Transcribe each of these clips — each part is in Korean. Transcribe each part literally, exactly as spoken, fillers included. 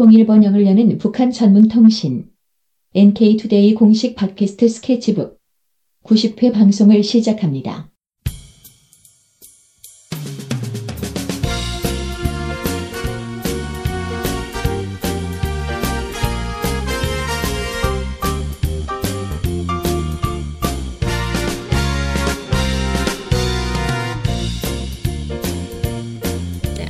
통일번영을 여는 북한 전문통신 엔케이투데이 공식 팟캐스트 스케치북 구십 회 방송을 시작합니다.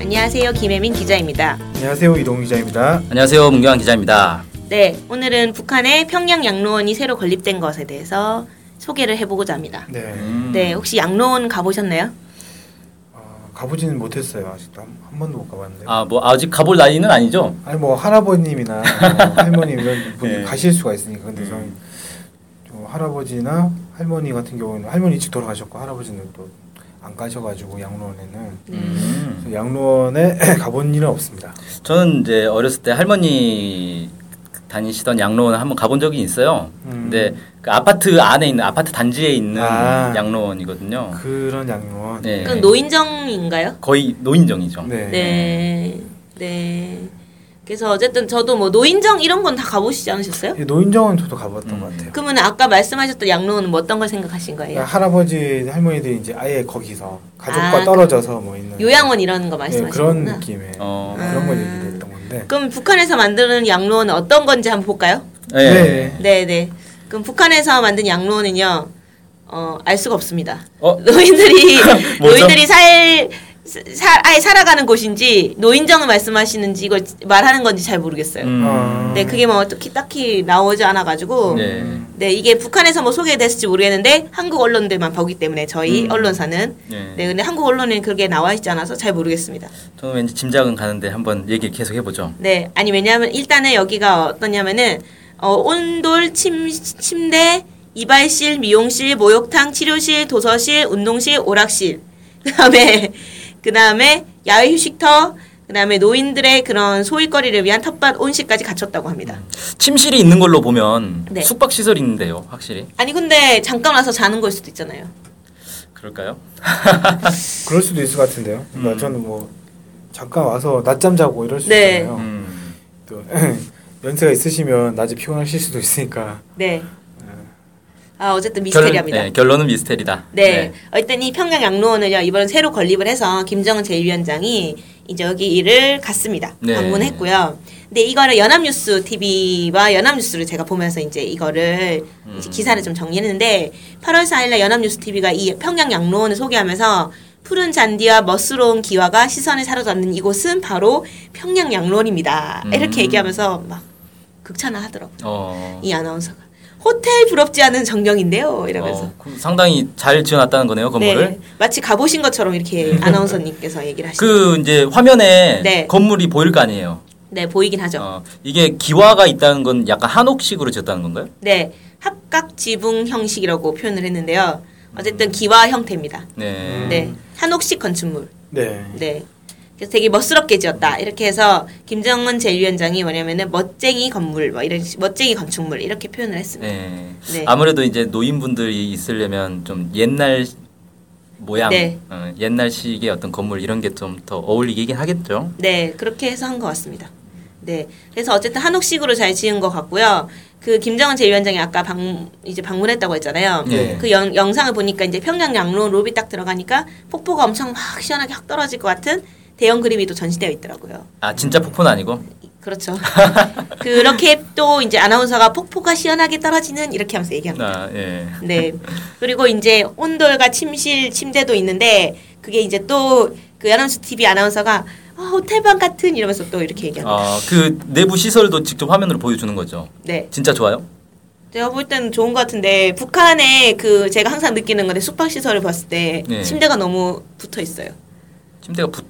안녕하세요. 김혜민 기자입니다. 안녕하세요. 이동훈 기자입니다. 안녕하세요. 문경환 기자입니다. 네, 오늘은 북한의 평양 양로원이 새로 건립된 것에 대해서 소개를 해보고자 합니다. 네. 음. 네, 혹시 양로원 가보셨나요? 어, 가보지는 못했어요. 아직도 한, 한 번도 못 가봤는데. 아, 뭐 아직 가볼 나이는 아니죠? 아니 뭐 할아버님이나 뭐 할머님 이런 분이 네. 가실 수가 있으니까. 근데 저는 음. 할아버지나 할머니 같은 경우는 할머니 일찍 돌아가셨고 할아버지는 또 안 가셔가지고 양로원에는 음. 양로원에 가본 일은 없습니다. 저는 이제 어렸을 때 할머니 다니시던 양로원을 한번 가본 적이 있어요. 음. 근데 그 아파트 안에 있는 아파트 단지에 있는 아, 양로원이거든요. 그런 양로원. 네. 그건 노인정인가요? 거의 노인정이죠. 네. 네. 네. 그래서 어쨌든 저도 뭐 노인정 이런 건 다 가보시지 않으셨어요? 예, 노인정은 저도 가봤던 음. 것 같아요. 그러면 아까 말씀하셨던 양로원은 뭐 어떤 걸 생각하신 거예요? 그러니까 할아버지, 할머니들이 이제 아예 거기서 가족과 아, 떨어져서 뭐 있는 요양원 이런 거 말씀하시는 거구나. 예, 그런 느낌의 어. 그런 걸 얘기를 했던 건데. 그럼 북한에서 만드는 양로원은 어떤 건지 한번 볼까요? 네. 네, 네. 네. 그럼 북한에서 만든 양로원은요, 어, 알 수가 없습니다. 어? 노인들이 노인들이 살 사, 아예 살아가는 곳인지 노인정을 말씀하시는지 이걸 말하는 건지 잘 모르겠어요. 음. 네, 그게 뭐 특히 딱히 나오지 않아가지고 네. 네, 이게 북한에서 뭐 소개됐을지 모르겠는데 한국 언론들만 보기 때문에 저희 음. 언론사는 네. 네, 근데 한국 언론에는 그렇게 나와 있지 않아서 잘 모르겠습니다. 저는 왠지 짐작은 가는데 한번 얘기 계속 해보죠. 네, 아니 왜냐하면 일단은 여기가 어떠냐면은 어, 온돌, 침, 침대, 이발실, 미용실, 목욕탕, 치료실, 도서실, 운동실, 오락실 그 다음에 그 다음에 야외 휴식터, 그 다음에 노인들의 그런 소일거리를 위한 텃밭 온실까지 갖췄다고 합니다. 침실이 있는 걸로 보면 네. 숙박시설이 있는데요, 확실히. 아니 근데 잠깐 와서 자는 걸 수도 있잖아요. 그럴까요? 그럴 수도 있을 것 같은데요. 그러니까 음. 저는 뭐 잠깐 와서 낮잠 자고 이럴 수 네. 있잖아요. 음. 또 연세가 있으시면 낮에 피곤하실 수도 있으니까. 네. 아, 어쨌든 미스테리합니다. 결론, 네, 결론은 미스테리다. 네. 네. 어쨌든 이 평양 양로원을요, 이번에 새로 건립을 해서 김정은 제일 위원장이 이제 여기 일을 갔습니다. 네. 방문했고요. 근데 이거를 연합뉴스 티비와 연합뉴스를 제가 보면서 이제 이거를 음. 이제 기사를 좀 정리했는데 팔월 사일날 연합뉴스 티비가 이 평양 양로원을 소개하면서 푸른 잔디와 멋스러운 기와가 시선을 사로잡는 이곳은 바로 평양 양로원입니다. 음. 이렇게 얘기하면서 막 극찬하더라고요. 어. 이 아나운서가. 호텔 부럽지 않은 전경인데요. 이러면서 어, 상당히 잘 지어놨다는 거네요, 건물을. 네, 마치 가보신 것처럼 이렇게 아나운서님께서 얘기를 하시죠. 그 이제 화면에 네. 건물이 보일 거 아니에요. 네, 보이긴 하죠. 어, 이게 기와가 있다는 건 약간 한옥식으로 지었다는 건가요? 네, 합각지붕 형식이라고 표현을 했는데요. 어쨌든 기와 형태입니다. 네, 네, 한옥식 건축물. 네, 네. 그래서 되게 멋스럽게 지었다. 이렇게 해서 김정은 제일 위원장이 뭐냐면은 멋쟁이 건물, 뭐 이런 멋쟁이 건축물 이렇게 표현을 했습니다. 네. 네. 아무래도 이제 노인분들이 있으려면 좀 옛날 모양, 네. 어, 옛날식의 어떤 건물 이런 게 좀 더 어울리긴 하겠죠. 네, 그렇게 해서 한 것 같습니다. 네, 그래서 어쨌든 한옥식으로 잘 지은 것 같고요. 그 김정은 제일 위원장이 아까 방 이제 방문했다고 했잖아요. 네. 그 영, 영상을 보니까 이제 평양 양로원 로비 딱 들어가니까 폭포가 엄청 막 시원하게 확 떨어질 것 같은. 대형 그림이 또 전시되어 있더라고요. 아, 진짜 폭포는 아니고? 그렇죠. 그렇게 또 이제 아나운서가 폭포가 시원하게 떨어지는 이렇게 하면서 얘기합니다. 아, 예. 네. 그리고 이제 온돌과 침실, 침대도 있는데 그게 이제 또 그 연합뉴스 티비 아나운서가 아, 호텔방 같은 이러면서 또 이렇게 얘기합니다. 아, 그 내부 시설도 직접 화면으로 보여주는 거죠? 네. 진짜 좋아요? 제가 볼 때는 좋은 것 같은데 북한의 그 제가 항상 느끼는 건데 숙박시설을 봤을 때 네. 침대가 너무 붙어 있어요. 침대가 붙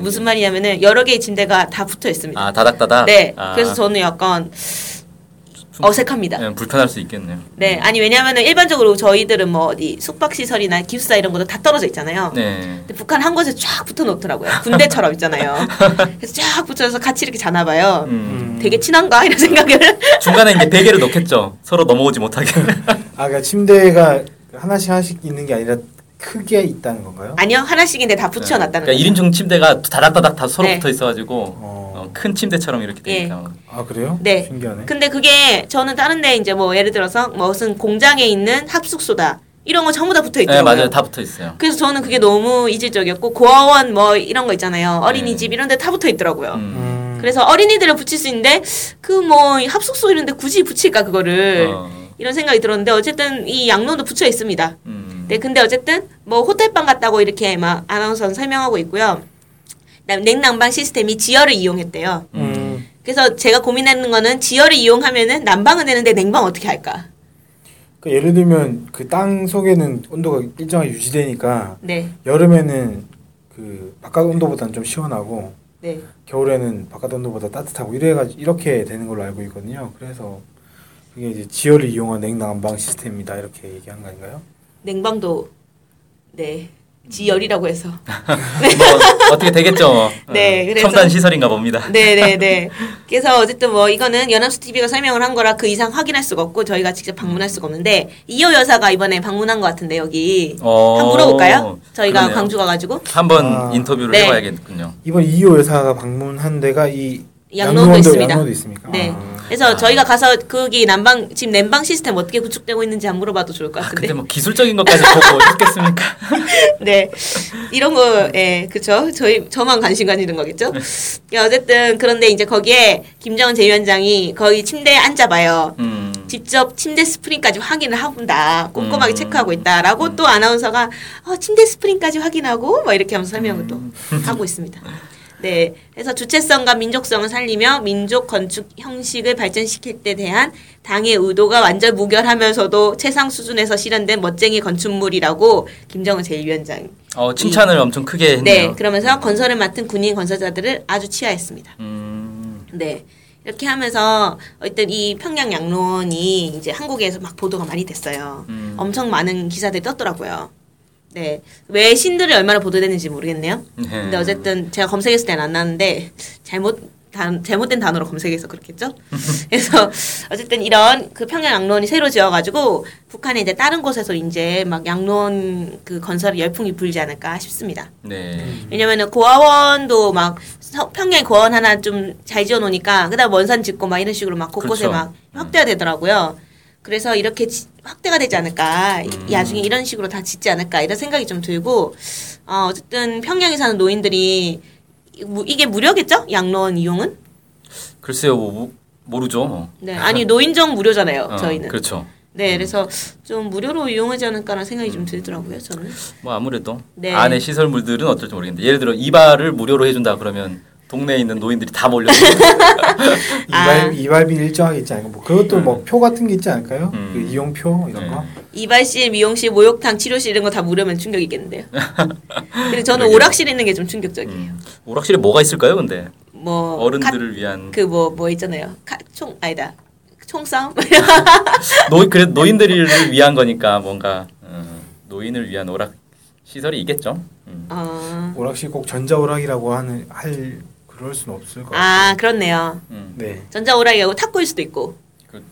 무슨 말이냐면은 여러 개의 침대가 다 붙어 있습니다. 아, 다닥다닥. 네. 아. 그래서 저는 약간 어색합니다. 네, 불편할 수 있겠네요. 네, 아니 왜냐면은 일반적으로 저희들은 뭐 어디 숙박 시설이나 기숙사 이런 것도 다 떨어져 있잖아요. 네. 근데 북한 한 곳에 쫙 붙어 놓더라고요. 군대처럼 있잖아요. 그래서 쫙 붙어서 같이 이렇게 자나 봐요. 음. 되게 친한가 이런 생각을. 중간에 이제 베개를 넣겠죠. 서로 넘어오지 못하게. 아, 그러니까 침대가 하나씩 하나씩 있는 게 아니라. 크게 있다는 건가요? 아니요, 하나씩인데 다 붙여놨다는 거예요. 네. 그러니까 일 인용 침대가 다닥다닥 다 서로 네. 붙어 있어가지고 어. 어, 큰 침대처럼 이렇게 되니까. 예. 아 그래요? 네. 신기하네. 근데 그게 저는 다른데 이제 뭐 예를 들어서 무슨 공장에 있는 합숙소다 이런 거 전부 다 붙어 있더라고요. 네, 맞아요. 다 붙어 있어요. 그래서 저는 그게 너무 이질적이었고 고아원 뭐 이런 거 있잖아요. 어린이집 네. 이런 데 다 붙어 있더라고요. 음. 그래서 어린이들을 붙일 수 있는데 그 뭐 합숙소 이런 데 굳이 붙일까 그거를 어. 이런 생각이 들었는데 어쨌든 이 양론도 붙여 있습니다. 음. 네, 근데 어쨌든 뭐 호텔방 같다고 이렇게 막 아나운서는 설명하고 있고요. 그다음에 냉난방 시스템이 지열을 이용했대요. 음. 그래서 제가 고민하는 거는 지열을 이용하면은 난방은 되는데 냉방 어떻게 할까? 그 예를 들면 그 땅 속에는 온도가 일정하게 유지되니까 네. 여름에는 그 바깥 온도보다는 좀 시원하고 네. 겨울에는 바깥 온도보다 따뜻하고 이래가 이렇게 되는 걸로 알고 있거든요. 그래서 그게 이제 지열을 이용한 냉난방 시스템이다 이렇게 얘기한 거 아닌가요? 냉방도 네. 지열이라고 해서 네. 뭐 어떻게 되겠죠. 네, 그래서 첨단 시설인가 봅니다. 네네네. 네, 네. 그래서 어쨌든 뭐 이거는 연합뉴스 티비가 설명을 한 거라 그 이상 확인할 수가 없고 저희가 직접 방문할 수가 없는데 이호 여사가 이번에 방문한 것 같은데 여기 한번 물어볼까요? 저희가 그러네요. 광주 가가지고 한번 아, 인터뷰를 네. 해봐야겠군요. 이번 이호 여사가 방문한 데가 이 양로원도 있습니다. 양로원도 있습니까? 네. 아. 그래서 아. 저희가 가서 거기 난방 지금 냉방 시스템 어떻게 구축되고 있는지 안 물어봐도 좋을 것 같은데. 아, 근데 뭐 기술적인 것까지 보고 있겠습니까? 네, 이런 거, 예, 그렇죠. 저희 저만 관심 가지는 거겠죠. 어쨌든 그런데 이제 거기에 김정은 제위원장이 거기 침대에 앉아봐요. 음. 직접 침대 스프링까지 확인을 한다. 꼼꼼하게 음. 체크하고 있다라고 음. 또 아나운서가 어, 침대 스프링까지 확인하고 뭐 이렇게 하면서 설명을 음. 또 하고 있습니다. 네, 그래서 주체성과 민족성을 살리며 민족 건축 형식을 발전시킬 때 대한 당의 의도가 완전 무결하면서도 최상 수준에서 실현된 멋쟁이 건축물이라고 김정은 제일 위원장이 어, 칭찬을 이, 엄청 크게 했네요. 네, 그러면서 건설을 맡은 군인 건설자들을 아주 치하했습니다. 음. 네, 이렇게 하면서 어쨌든 이 평양 양론이 이제 한국에서 막 보도가 많이 됐어요. 음. 엄청 많은 기사들이 떴더라고요. 네. 왜 신들이 얼마나 보도됐는지 모르겠네요. 네. 근데 어쨌든 제가 검색했을 때는 안 나왔는데 잘못 단, 잘못된 단어로 검색해서 그렇겠죠. 그래서 어쨌든 이런 그 평양 양로원이 새로 지어가지고 북한의 이제 다른 곳에서 이제 막 양로원 그 건설 열풍이 불지 않을까 싶습니다. 네. 왜냐면은 고아원도 막 평양 고아원 하나 좀 잘 지어놓으니까 그다음 원산 짓고 막 이런 식으로 막 곳곳에 그렇죠. 막 확대가 되더라고요. 그래서 이렇게 확대가 되지 않을까, 음. 나중에 이런 식으로 다 짓지 않을까 이런 생각이 좀 들고, 어, 어쨌든 평양에 사는 노인들이 이게 무료겠죠? 양로원 이용은? 글쎄요, 뭐, 모르죠. 뭐. 네, 아니 노인정 무료잖아요, 어, 저희는. 그렇죠. 네, 그래서 좀 무료로 이용하지 않을까라는 생각이 좀 들더라고요, 저는. 뭐 아무래도 네. 안에 시설물들은 어떨지 모르겠는데, 예를 들어 이발을 무료로 해준다 그러면. 동네에 있는 노인들이 다 몰려. 이발 이발비 일정하게 있지 않을까? 뭐 그것도 뭐 표 같은 게 있지 않을까요? 음. 그 이용표 이런 네. 거. 이발실, 미용실, 목욕탕, 치료실 이런 거 다 무료면 충격이겠는데요. 근데 저는 오락실 있는 게 좀 충격적이에요. 음. 오락실에 뭐가 있을까요, 근데? 뭐 어른들을 카, 위한 그 뭐 뭐 있잖아요. 카, 총 아니다. 총싸움. 노인 그래 노인들을 위한 거니까 뭔가 음, 노인을 위한 오락 시설이 있겠죠. 음. 어. 오락실 꼭 전자 오락이라고 하는 할 그럴 수는 없을 것 같아요. 아, 그렇네요. 음. 네. 전자 오락이고 탁구일 수도 있고. 그,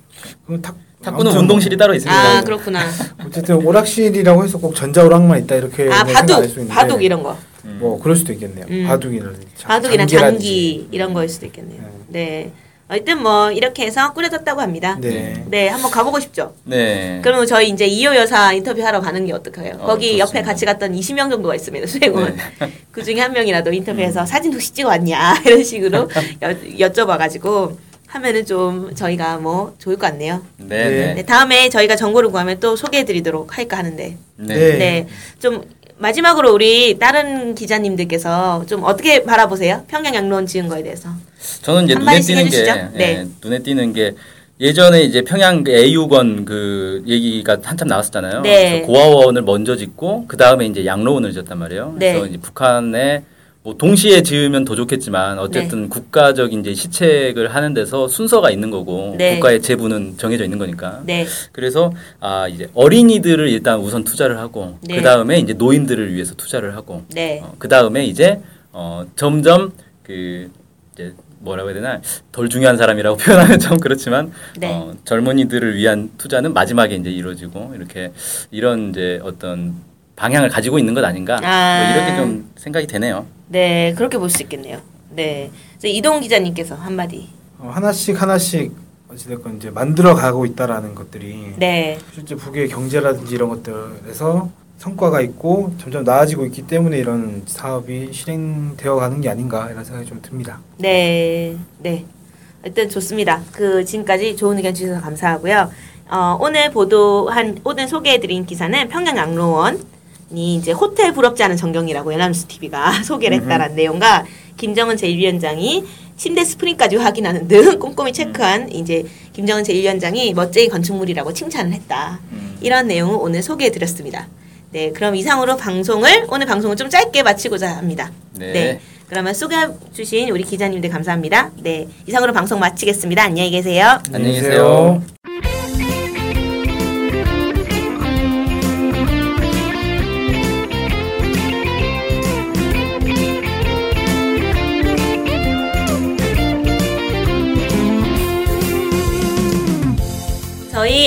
그 탁, 탁구는 운동실이 뭐, 따로 있습니다. 아, 그렇구나. 어쨌든 오락실이라고 해서 꼭 전자 오락만 있다 이렇게 아, 바둑, 있는데, 바둑 이런 거. 음. 뭐 그럴 수도 있겠네요. 음. 바둑이라든지. 바둑이나 장기 음. 이런 거일 수도 있겠네요. 음. 네. 어쨌든 뭐 이렇게 해서 꾸려졌다고 합니다. 네. 네, 한번 가보고 싶죠. 네. 그럼 저희 이제 이호 여사 인터뷰하러 가는 게 어떡해요? 어, 거기 좋습니다. 옆에 같이 갔던 이십 명 정도가 있습니다. 수행원. 네. 그 중에 한 명이라도 인터뷰해서 음. 사진 혹시 찍어왔냐 이런 식으로 여, 여쭤봐가지고 하면은 좀 저희가 뭐 좋을 것 같네요. 네. 네. 네. 다음에 저희가 정보를 구하면 또 소개해드리도록 할까 하는데. 네. 네. 좀 마지막으로 우리 다른 기자님들께서 좀 어떻게 바라보세요? 평양 양로원 지은 거에 대해서. 저는 이제 눈에 띄는 게 네. 예, 눈에 띄는 게 예전에 이제 평양 애육원 그 얘기가 한참 나왔었잖아요. 네. 고아원을 먼저 짓고 그 다음에 이제 양로원을 지었단 말이에요. 네. 그래서 이제 북한에 뭐 동시에 지으면 더 좋겠지만 어쨌든 네. 국가적인 이제 시책을 하는 데서 순서가 있는 거고 네. 국가의 재부는 정해져 있는 거니까. 네. 그래서 아 이제 어린이들을 일단 우선 투자를 하고 네. 그 다음에 이제 노인들을 위해서 투자를 하고 네. 어, 그 다음에 이제 어, 점점 그 이제 뭐라고 해야 되나 덜 중요한 사람이라고 표현하면 좀 그렇지만 네. 어, 젊은이들을 위한 투자는 마지막에 이제 이루어지고 이렇게 이런 이제 어떤 방향을 가지고 있는 것 아닌가 아~ 뭐 이렇게 좀 생각이 되네요. 네 그렇게 볼 수 있겠네요. 네. 이동훈 기자님께서 한마디. 어, 하나씩 하나씩 어찌됐건 이제 만들어가고 있다라는 것들이 네. 실제 북의 경제라든지 이런 것들에서 성과가 있고 점점 나아지고 있기 때문에 이런 사업이 실행되어 가는 게 아닌가 이런 생각이 좀 듭니다. 네. 네. 일단 좋습니다. 그 지금까지 좋은 의견 주셔서 감사하고요. 어, 오늘 보도한 오늘 소개해드린 기사는 평양 양로원이 이제 호텔 부럽지 않은 전경이라고 연합뉴스티비가 소개를 했다라는 내용과 김정은 제일 위원장이 침대 스프링까지 확인하는 등 꼼꼼히 체크한 이제 김정은 제일 위원장이 멋쟁이 건축물이라고 칭찬을 했다. 이런 내용을 오늘 소개해드렸습니다. 네, 그럼 이상으로 방송을 오늘 방송을 좀 짧게 마치고자 합니다. 네. 네. 그러면 소개해주신 우리 기자님들 감사합니다. 네, 이상으로 방송 마치겠습니다. 안녕히 계세요. 안녕히 계세요. 저희